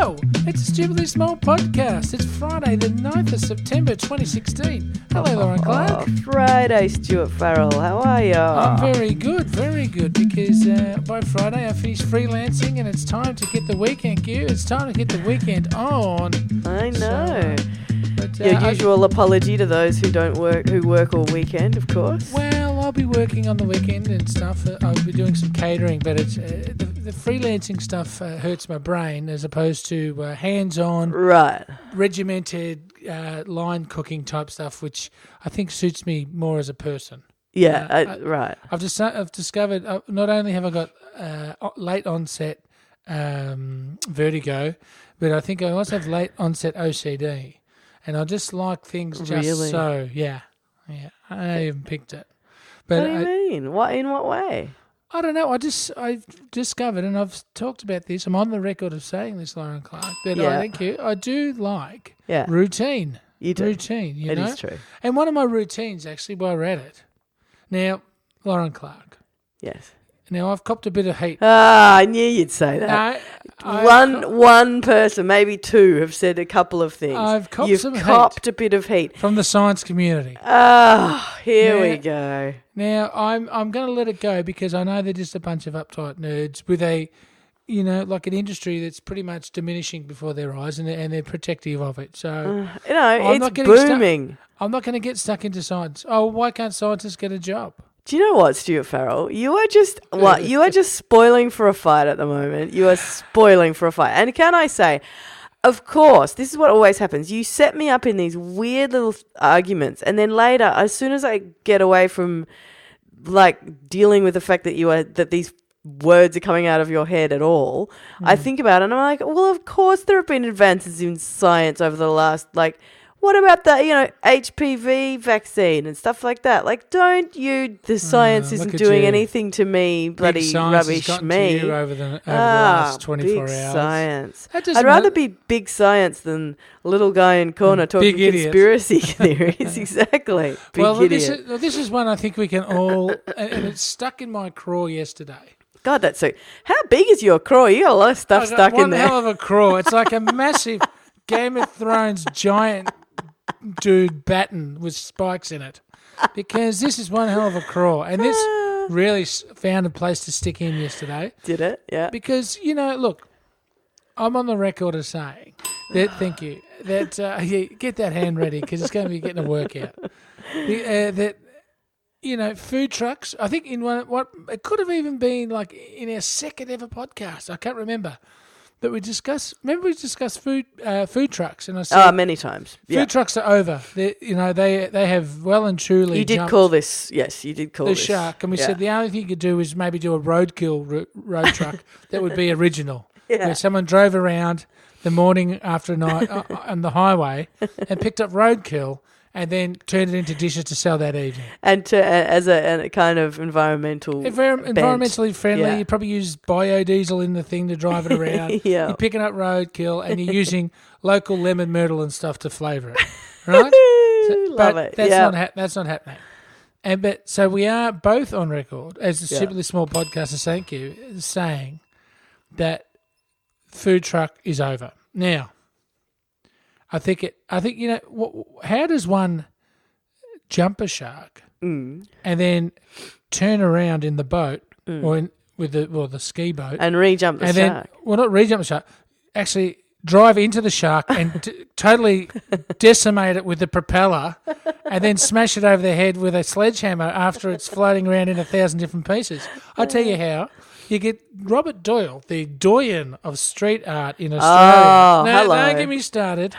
Hello, it's a Stupidly Small Podcast. It's Friday the 9th of September 2016. Hello, Lauren Clark. Friday, Stuart Farrell. How are you? I'm very good, because by Friday I finished freelancing and it's time to get the weekend gear. It's time to get the weekend on. I know. So, your usual apology to those who don't work, who work all weekend, of course. Well, I'll be working on the weekend and stuff. I'll be doing some catering, but it's the freelancing stuff hurts my brain as opposed to hands-on, right, regimented line cooking type stuff, which I think suits me more as a person. Yeah, right. I've discovered not only have I got late onset vertigo, but I think I also have late onset OCD. And I just like things just really? So, yeah. I even picked it. But what do you mean? What, in what way? I don't know. I've discovered, and I've talked about this. I'm on the record of saying this, Lauren Clark, that I do like routine. You do. Routine, you know? It is true. And one of my routines, actually, while we're at it. Now, Lauren Clark. Yes. Now, I've copped a bit of heat. I knew you'd say that. No, one person, maybe two, have said a couple of things. I've copped a bit of heat. From the science community. Here we go. Now, I'm going to let it go because I know they're just a bunch of uptight nerds with a, you know, like an industry that's pretty much diminishing before their eyes and they're protective of it. So, it's booming. I'm not going to get stuck into science. Oh, why can't scientists get a job? Do you know what, Stuart Farrell? You are just spoiling for a fight at the moment. You are spoiling for a fight. And can I say, of course, this is what always happens. You set me up in these weird little arguments, and then later, as soon as I get away from like dealing with the fact that these words are coming out of your head at all, I think about it and I'm like, well, of course there have been advances in science over the last what about the, HPV vaccine and stuff like that? Like, don't you? The science isn't doing anything to me, bloody rubbish has me. To you over the last 24 big hours. Science. I'd rather be big science than little guy in corner talking conspiracy theories. Exactly. Big idiot. This is one I think we can all, and it's stuck in my craw yesterday. God, that's so. How big is your craw? You got a lot of stuff stuck in there. One hell of a craw. It's like a massive Game of Thrones giant. Dude, batten with spikes in it, because this is one hell of a crawl, and this really found a place to stick in yesterday. Did it? Yeah. Because look, I'm on the record of saying that. Thank you. That get that hand ready because it's going to be getting a workout. Food trucks. I think in what it could have even been like in our second ever podcast. I can't remember. That we discussed. Remember, we discussed food trucks, and I said, many times. Yeah. Food trucks are over. They have well and truly. You did call this, yes. You did call this the shark, and we said the only thing you could do is maybe do a roadkill road truck. That would be original. Yeah. Where someone drove around the morning after night on the highway and picked up roadkill. And then turn it into dishes to sell that evening. And to, as a kind of environmentally friendly, you probably use biodiesel in the thing to drive it around. You're picking up roadkill and you're using local lemon myrtle and stuff to flavour it, right? So, love it. That's not happening. And so we are both on record as the Stupidly Small Podcast. Thank you, saying that food truck is over now. I think how does one jump a shark and then turn around in the boat or with the ski boat and re-jump the shark? Not re-jump the shark. Actually, drive into the shark and totally decimate it with the propeller, and then smash it over the head with a sledgehammer after it's floating around in 1,000 different pieces. I tell you how. You get Robert Doyle, the doyen of street art in Australia. Oh, now, hello. Don't get me started.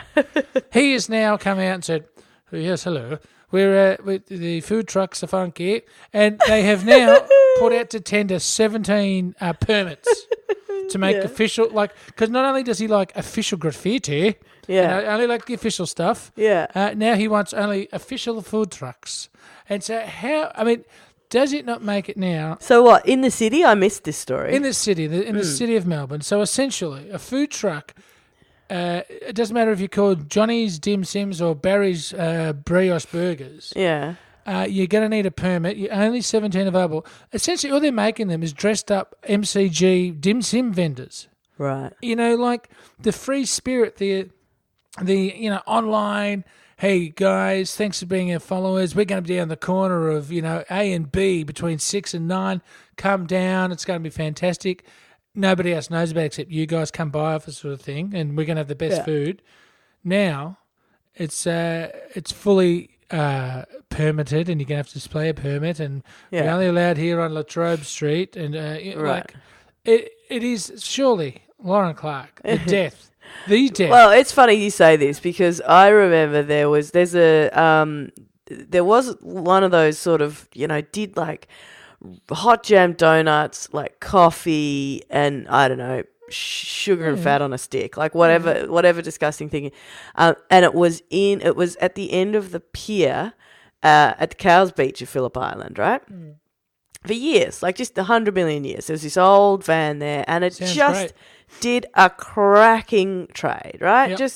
He has now come out and said, yes, hello, the food trucks are funky, and they have now put out to tender 17 permits to make official, because not only does he like official graffiti, only like the official stuff, now he wants only official food trucks. And so does it not make it now? So what, in the city? I missed this story. In the city, the city of Melbourne. So essentially, a food truck, it doesn't matter if you're called Johnny's Dim Sims or Barry's Brioche Burgers. Yeah. You're going to need a permit. You're only 17 available. Essentially, all they're making them is dressed up MCG Dim Sim vendors. Right. You know, like the free spirit, the you know, online, hey, guys, thanks for being our followers. We're going to be down the corner of, you know, A and B between 6 and 9. Come down. It's going to be fantastic. Nobody else knows about it except you guys. Come by for sort of thing, and we're going to have the best food. Now it's fully permitted, and you're going to have to display a permit, and we're only allowed here on Latrobe Street. And like it is surely Lauren Clark, the death. Well, it's funny you say this because I remember there was one of those sort of, you know, did like hot jam donuts, like coffee and I don't know, sugar and fat on a stick, like whatever disgusting thing. And it was at the end of the pier at the Cowes Beach of Phillip Island, right? Mm. For years, like just 100 million years, there was this old van there, and it sounds just great. Did a cracking trade, right? Yep.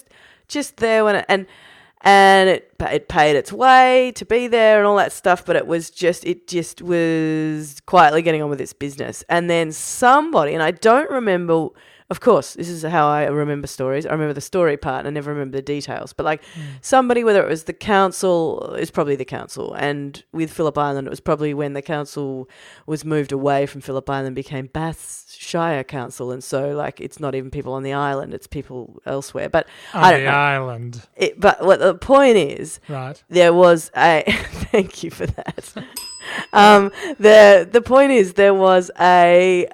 Just there when it, and it paid its way to be there and all that stuff, but it just was quietly getting on with its business. And then somebody, and I don't remember. Of course, this is how I remember stories. I remember the story part and I never remember the details. But like somebody, whether it was the council, it's probably the council. And with Phillip Island, it was probably when the council was moved away from Phillip Island, became Bath Shire Council. And so like it's not even people on the island, it's people elsewhere. But on I don't the know. Island. But what the point is, right? There was a – thank you for that. The point is there was a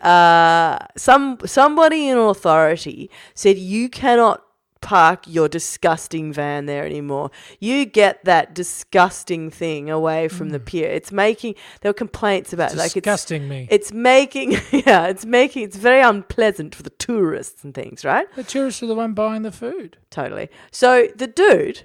somebody in authority said you cannot park your disgusting van there anymore. You get that disgusting thing away from the pier. It's making there were complaints about it's disgusting like it's making it's very unpleasant for the tourists and things, right? The tourists are the one buying the food. Totally. So the dude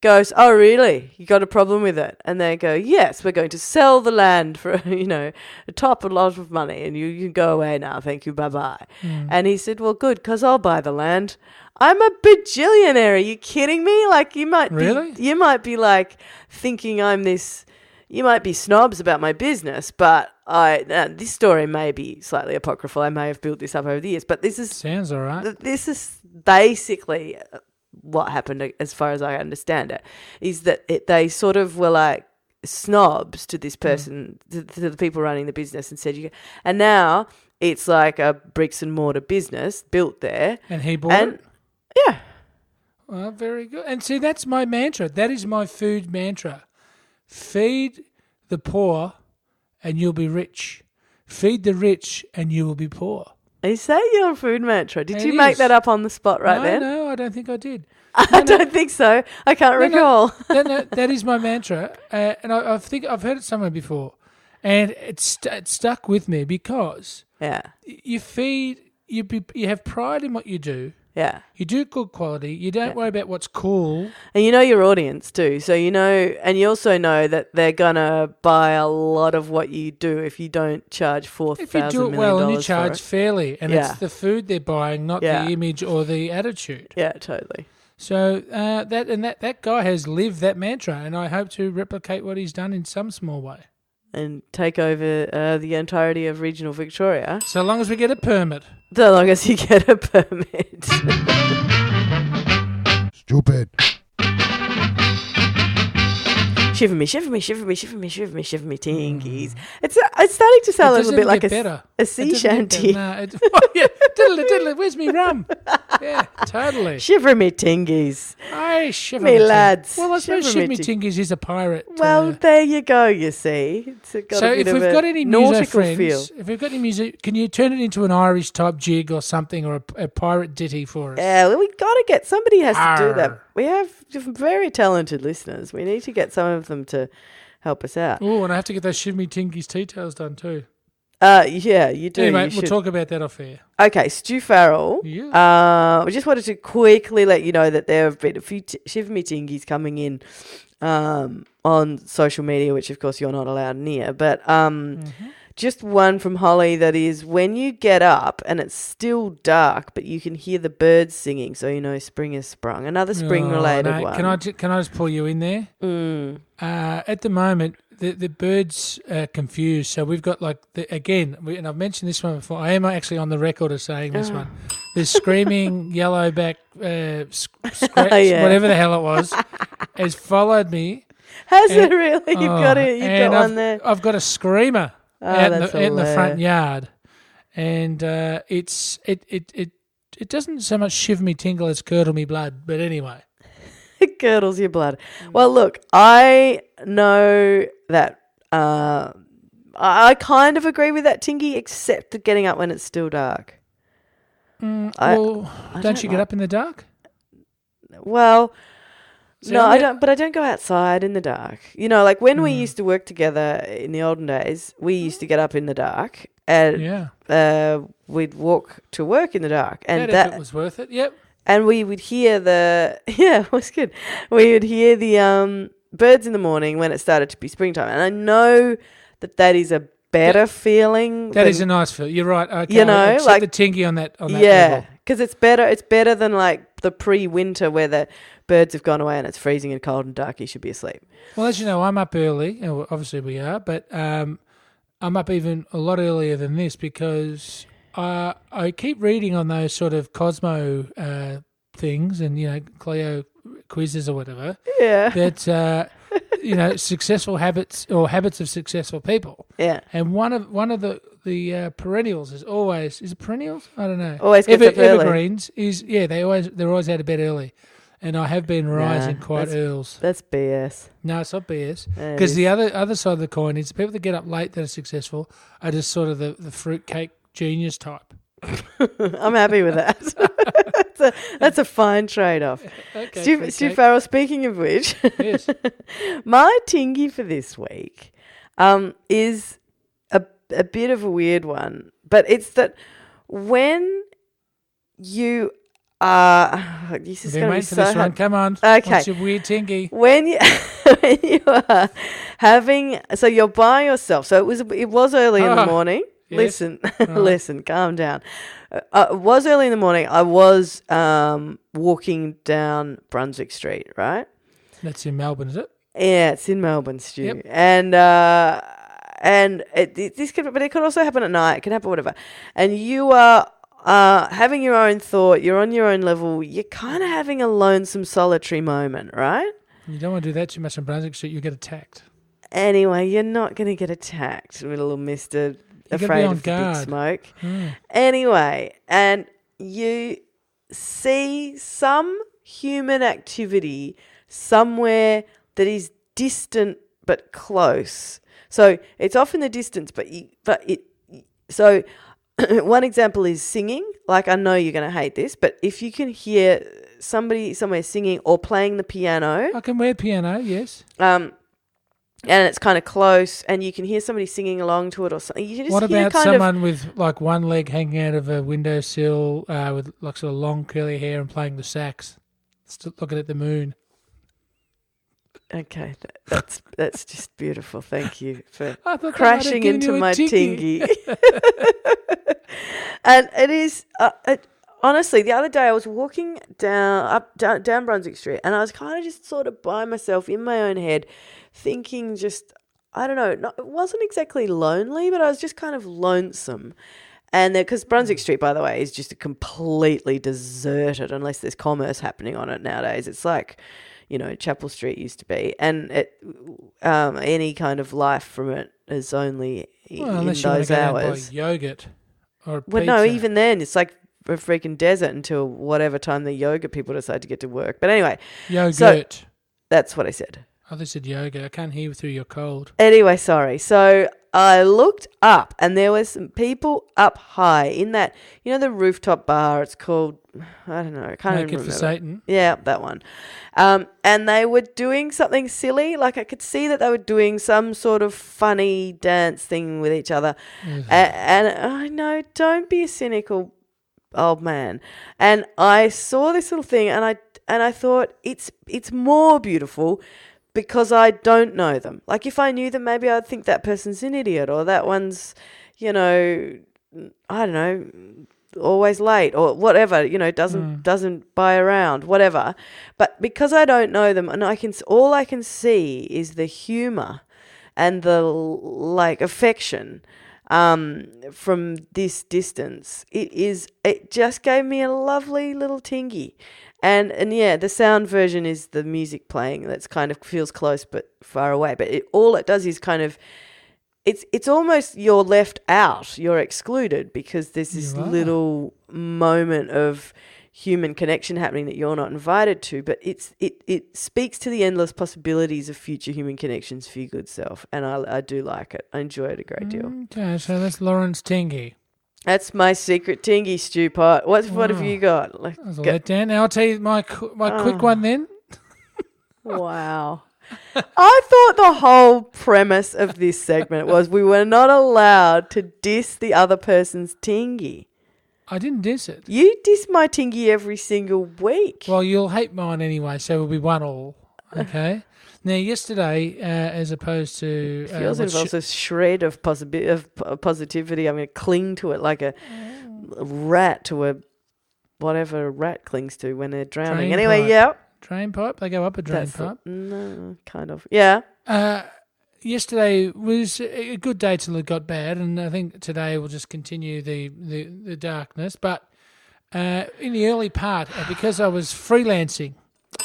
goes, oh, really? You got a problem with it? And they go, yes, we're going to sell the land for, you know, a top a lot of money and you go away now. Thank you. Bye-bye. Mm. And he said, well, good, because I'll buy the land. I'm a bajillionaire. Are you kidding me? Like you might be like thinking I'm this, you might be snobs about my business, but this story may be slightly apocryphal. I may have built this up over the years, but this is. Sounds all right. This is basically what happened, as far as I understand it, is that they sort of were like snobs to this person, to the people running the business, and said, and now it's like a bricks and mortar business built there. And he bought it? Yeah. Well, very good. And see, that's my mantra. That is my food mantra. Feed the poor and you'll be rich. Feed the rich and you will be poor. Is that your food mantra? Did you make that up on the spot then? No, I don't think I did. I don't think so. I can't recall. That is my mantra, and I think I've heard it somewhere before, and it stuck with me because you feed, you have pride in what you do. Yeah. You do good quality. You don't worry about what's cool. And you know your audience too. So you know, and you also know that they're going to buy a lot of what you do if you don't charge $4,000 million. If you do it well and you charge fairly and it's the food they're buying, not the image or the attitude. Yeah, totally. So that guy has lived that mantra, and I hope to replicate what he's done in some small way. And take over the entirety of regional Victoria. So long as we get a permit. So long as you get a permit. Stupid. Shiver me, shiver me, shiver me, shiver me, shiver me, shiver me, tingies. It's starting to sound a little bit like a sea shanty. Diddly, diddly, where's me rum? Yeah, totally. Shiver me, tingies. Aye, shiver me, lads. Well, I suppose shiver me, tingies is a pirate. Well, there you go, you see. If we've got any music, can you turn it into an Irish type jig or something, or a pirate ditty for us? Yeah, well, we've got to get, somebody has to do that. We have very talented listeners. We need to get some of them to help us out. Oh, and I have to get those Shiver Me Tingies tea towels done too. Yeah, you do. Anyway, we'll talk about that off air. Okay, Stu Farrell. Yeah. We just wanted to quickly let you know that there have been a few Shiver Me Tingies coming in on social media, which of course you're not allowed near, but Just one from Holly that is, when you get up and it's still dark, but you can hear the birds singing, so you know spring has sprung. Another spring-related one. Can I just pull you in there? Mm. At the moment, the birds are confused. So we've got and I've mentioned this one before. I am actually on the record of saying this one. There's screaming yellowback, whatever the hell it was, has followed me. Has it really? You've got it. You've got one there. I've got a screamer. Out in the front yard, and it doesn't so much shiver me tingle as curdle me blood. But anyway, it curdles your blood. Well, look, I know that I kind of agree with that, Tingy, except getting up when it's still dark. Don't you get up in the dark? Well. No, I don't. But I don't go outside in the dark. You know, like when we used to work together in the olden days, we used to get up in the dark, and we'd walk to work in the dark, and that was worth it. Yep. And we would hear it was good. We would hear the birds in the morning when it started to be springtime, and I know that is a better feeling. That is a nice feel. You're right. Okay, you know, like the Tingy on that. On that level. Because it's better. It's better than like the pre-winter where the birds have gone away and it's freezing and cold and dark. You should be asleep. Well, as you know, I'm up early. Obviously, we are, but I'm up even a lot earlier than this because I keep reading on those sort of Cosmo things and Clio quizzes or whatever. Yeah. That successful habits or habits of successful people. Yeah. And one of the perennials is always – is it perennials? I don't know. Always gets up early. Evergreens is – yeah, they're always out of bed early. And I have been rising quite early. That's BS. No, it's not BS. Because the other side of the coin is people that get up late that are successful are just sort of the fruitcake genius type. I'm happy with that. That's a fine trade-off. Okay, Stu Farrell, speaking of which, yes. My Tingy for this week is – a bit of a weird one, but it's that when you are, this is going to be so hard. One. Come on, okay. What's your weird Tingy? When you are having, so you're by yourself. So it was early in the morning. Yes. Listen, calm down. It was early in the morning. I was walking down Brunswick Street, right? That's in Melbourne, is it? Yeah, it's in Melbourne, Stu, yep. And it could also happen at night. It can happen whatever. And you are having your own thought. You're on your own level. You're kind of having a lonesome, solitary moment, right? You don't want to do that too much in Brunswick Street. You get attacked. Anyway, you're not going to get attacked, little Mister Afraid of Big Smoke. Mm. Anyway, and you see some human activity somewhere that is distant but close. So it's off in the distance, so one example is singing. Like, I know you're going to hate this, but if you can hear somebody somewhere singing or playing the piano. I can wear piano, yes. And it's kind of close and you can hear somebody singing along to it or something. You just what hear about kind someone of, with like one leg hanging out of a windowsill with like sort of long curly hair and playing the sax, still looking at the moon? Okay, that's just beautiful. Thank you for crashing into my Tingy. And it is honestly, the other day I was walking down Brunswick Street, and I was kind of just sort of by myself in my own head, thinking just I don't know. It wasn't exactly lonely, but I was just kind of lonesome. And because Brunswick Street, by the way, is just completely deserted unless there's commerce happening on it nowadays. It's like, Chapel Street used to be, and it, any kind of life from it is only in those hours. Buy yogurt or pizza. No, even then it's like a freaking desert until whatever time the yogurt people decide to get to work. But anyway, yogurt. So that's what I said. Oh, they said yogurt. I can't hear through your cold. Anyway, sorry. So I looked up, and there were some people up high in that, the rooftop bar. It's called, I don't know. I can't even remember. Naked for Satan. Yeah, that one. And they were doing something silly. Like, I could see that they were doing some sort of funny dance thing with each other. Mm-hmm. And I know, don't be a cynical old man. And I saw this little thing, and I thought it's more beautiful because I don't know them. Like, if I knew them, maybe I'd think that person's an idiot, or that one's, you know, I don't know, always late or whatever, you know, doesn't buy around, whatever. But because I don't know them, and all I can see is the humour and the like affection from this distance, it just gave me a lovely little tingy. And yeah, the sound version is the music playing that's kind of feels close but far away. But all it does is kind of, it's almost you're left out, you're excluded, because there's this little moment of human connection happening that you're not invited to. But it speaks to the endless possibilities of future human connections for your good self, and I do like it. I enjoy it a great deal. Okay, so that's Lauren's tingy. That's my secret tingy, Stu Pot. What have you got? Like, that was a letdown. Now I'll tell you my quick one then. Wow. I thought the whole premise of this segment was we were not allowed to diss the other person's tingy. I didn't diss it. You diss my tingy every single week. Well, you'll hate mine anyway, so we'll be one all. Okay. Now, yesterday, as opposed to... yours involves a shred of positivity. I'm going to cling to it like a rat to whatever a rat clings to when they're drowning. Drain pipe? They go up a drain pipe? No, kind of. Yeah. Yesterday was a good day till it got bad, and I think today will just continue the darkness. But in the early part, because I was freelancing,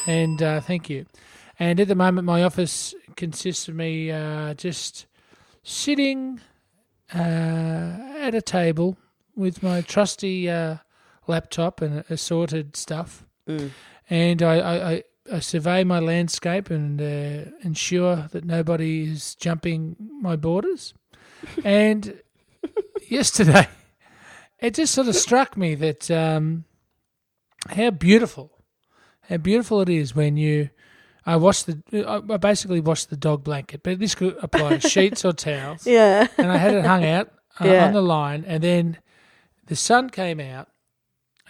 and thank you, and at the moment, my office consists of me just sitting at a table with my trusty laptop and assorted stuff. Mm. And I survey my landscape and ensure that nobody is jumping my borders. And yesterday, it just sort of struck me that how beautiful it is when you... I basically washed the dog blanket, but this could apply to sheets or towels. Yeah. And I had it hung out on the line, and then the sun came out,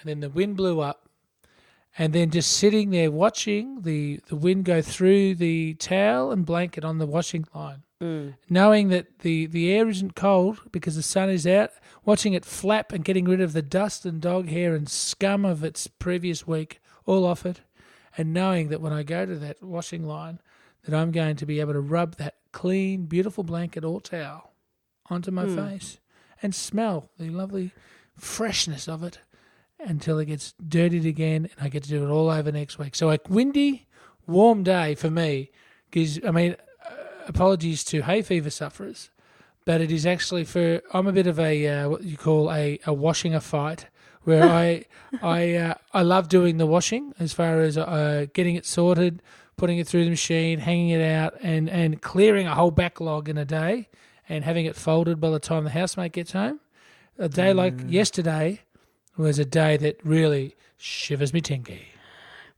and then the wind blew up, and then just sitting there watching the wind go through the towel and blanket on the washing line, knowing that the air isn't cold because the sun is out, watching it flap and getting rid of the dust and dog hair and scum of its previous week all off it. And knowing that when I go to that washing line, that I'm going to be able to rub that clean, beautiful blanket or towel onto my face and smell the lovely freshness of it until it gets dirtied again, and I get to do it all over next week. So a windy, warm day for me is, I mean, apologies to hay fever sufferers, but it is actually I'm a bit of a what you call a washinger fight. Where I love doing the washing as far as getting it sorted, putting it through the machine, hanging it out, and clearing a whole backlog in a day and having it folded by the time the housemate gets home. A day like yesterday was a day that really shivers me tinky.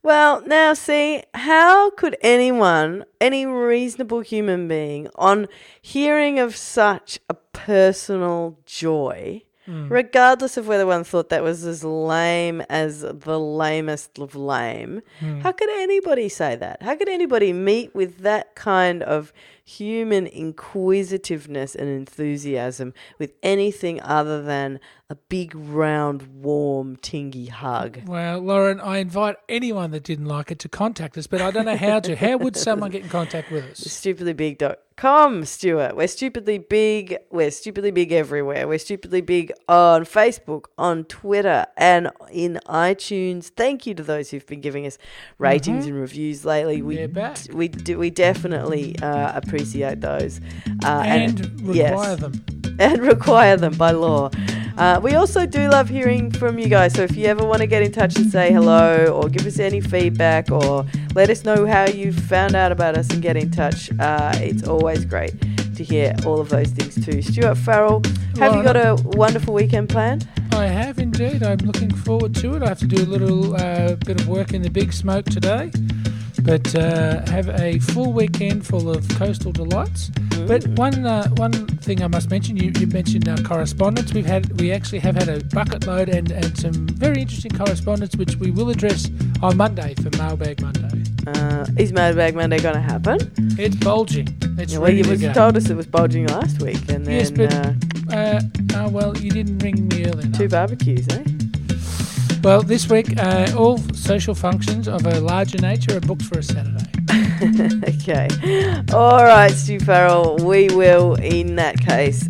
Well, now see, how could anyone, any reasonable human being, on hearing of such a personal joy... regardless of whether one thought that was as lame as the lamest of lame, how could anybody say that? How could anybody meet with that kind of human inquisitiveness and enthusiasm with anything other than a big, round, warm, tingy hug? Well, Lauren, I invite anyone that didn't like it to contact us, but I don't know how to. How would someone get in contact with us? StupidlyBig.com, Stuart. We're Stupidly Big. We're Stupidly Big everywhere. We're Stupidly Big on Facebook, on Twitter, and in iTunes. Thank you to those who've been giving us ratings and reviews lately. We definitely appreciate those and require them. And require them by law. We also do love hearing from you guys, so if you ever want to get in touch and say hello or give us any feedback or let us know how you found out about us and get in touch, it's always great to hear all of those things too. Stuart Farrell, have you got a wonderful weekend planned? I have indeed. I'm looking forward to it. I have to do a little bit of work in the big smoke today. But have a full weekend full of coastal delights. But one thing I must mention, you mentioned our correspondence. We actually have had a bucket load and some very interesting correspondence, which we will address on Monday for Mailbag Monday. Is Madbag Monday going to happen? It's bulging. It's ready to go. You told us it was bulging last week. And then, yes, but... well, you didn't ring me early enough. Two barbecues, eh? Well, this week, all social functions of a larger nature are booked for a Saturday. Okay. All right, Stu Farrell, we will, in that case,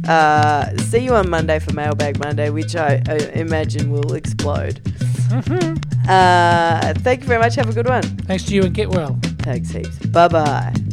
see you on Monday for Mailbag Monday, which I imagine will explode. Thank you very much. Have a good one. Thanks to you and get well. Thanks heaps. Bye-bye.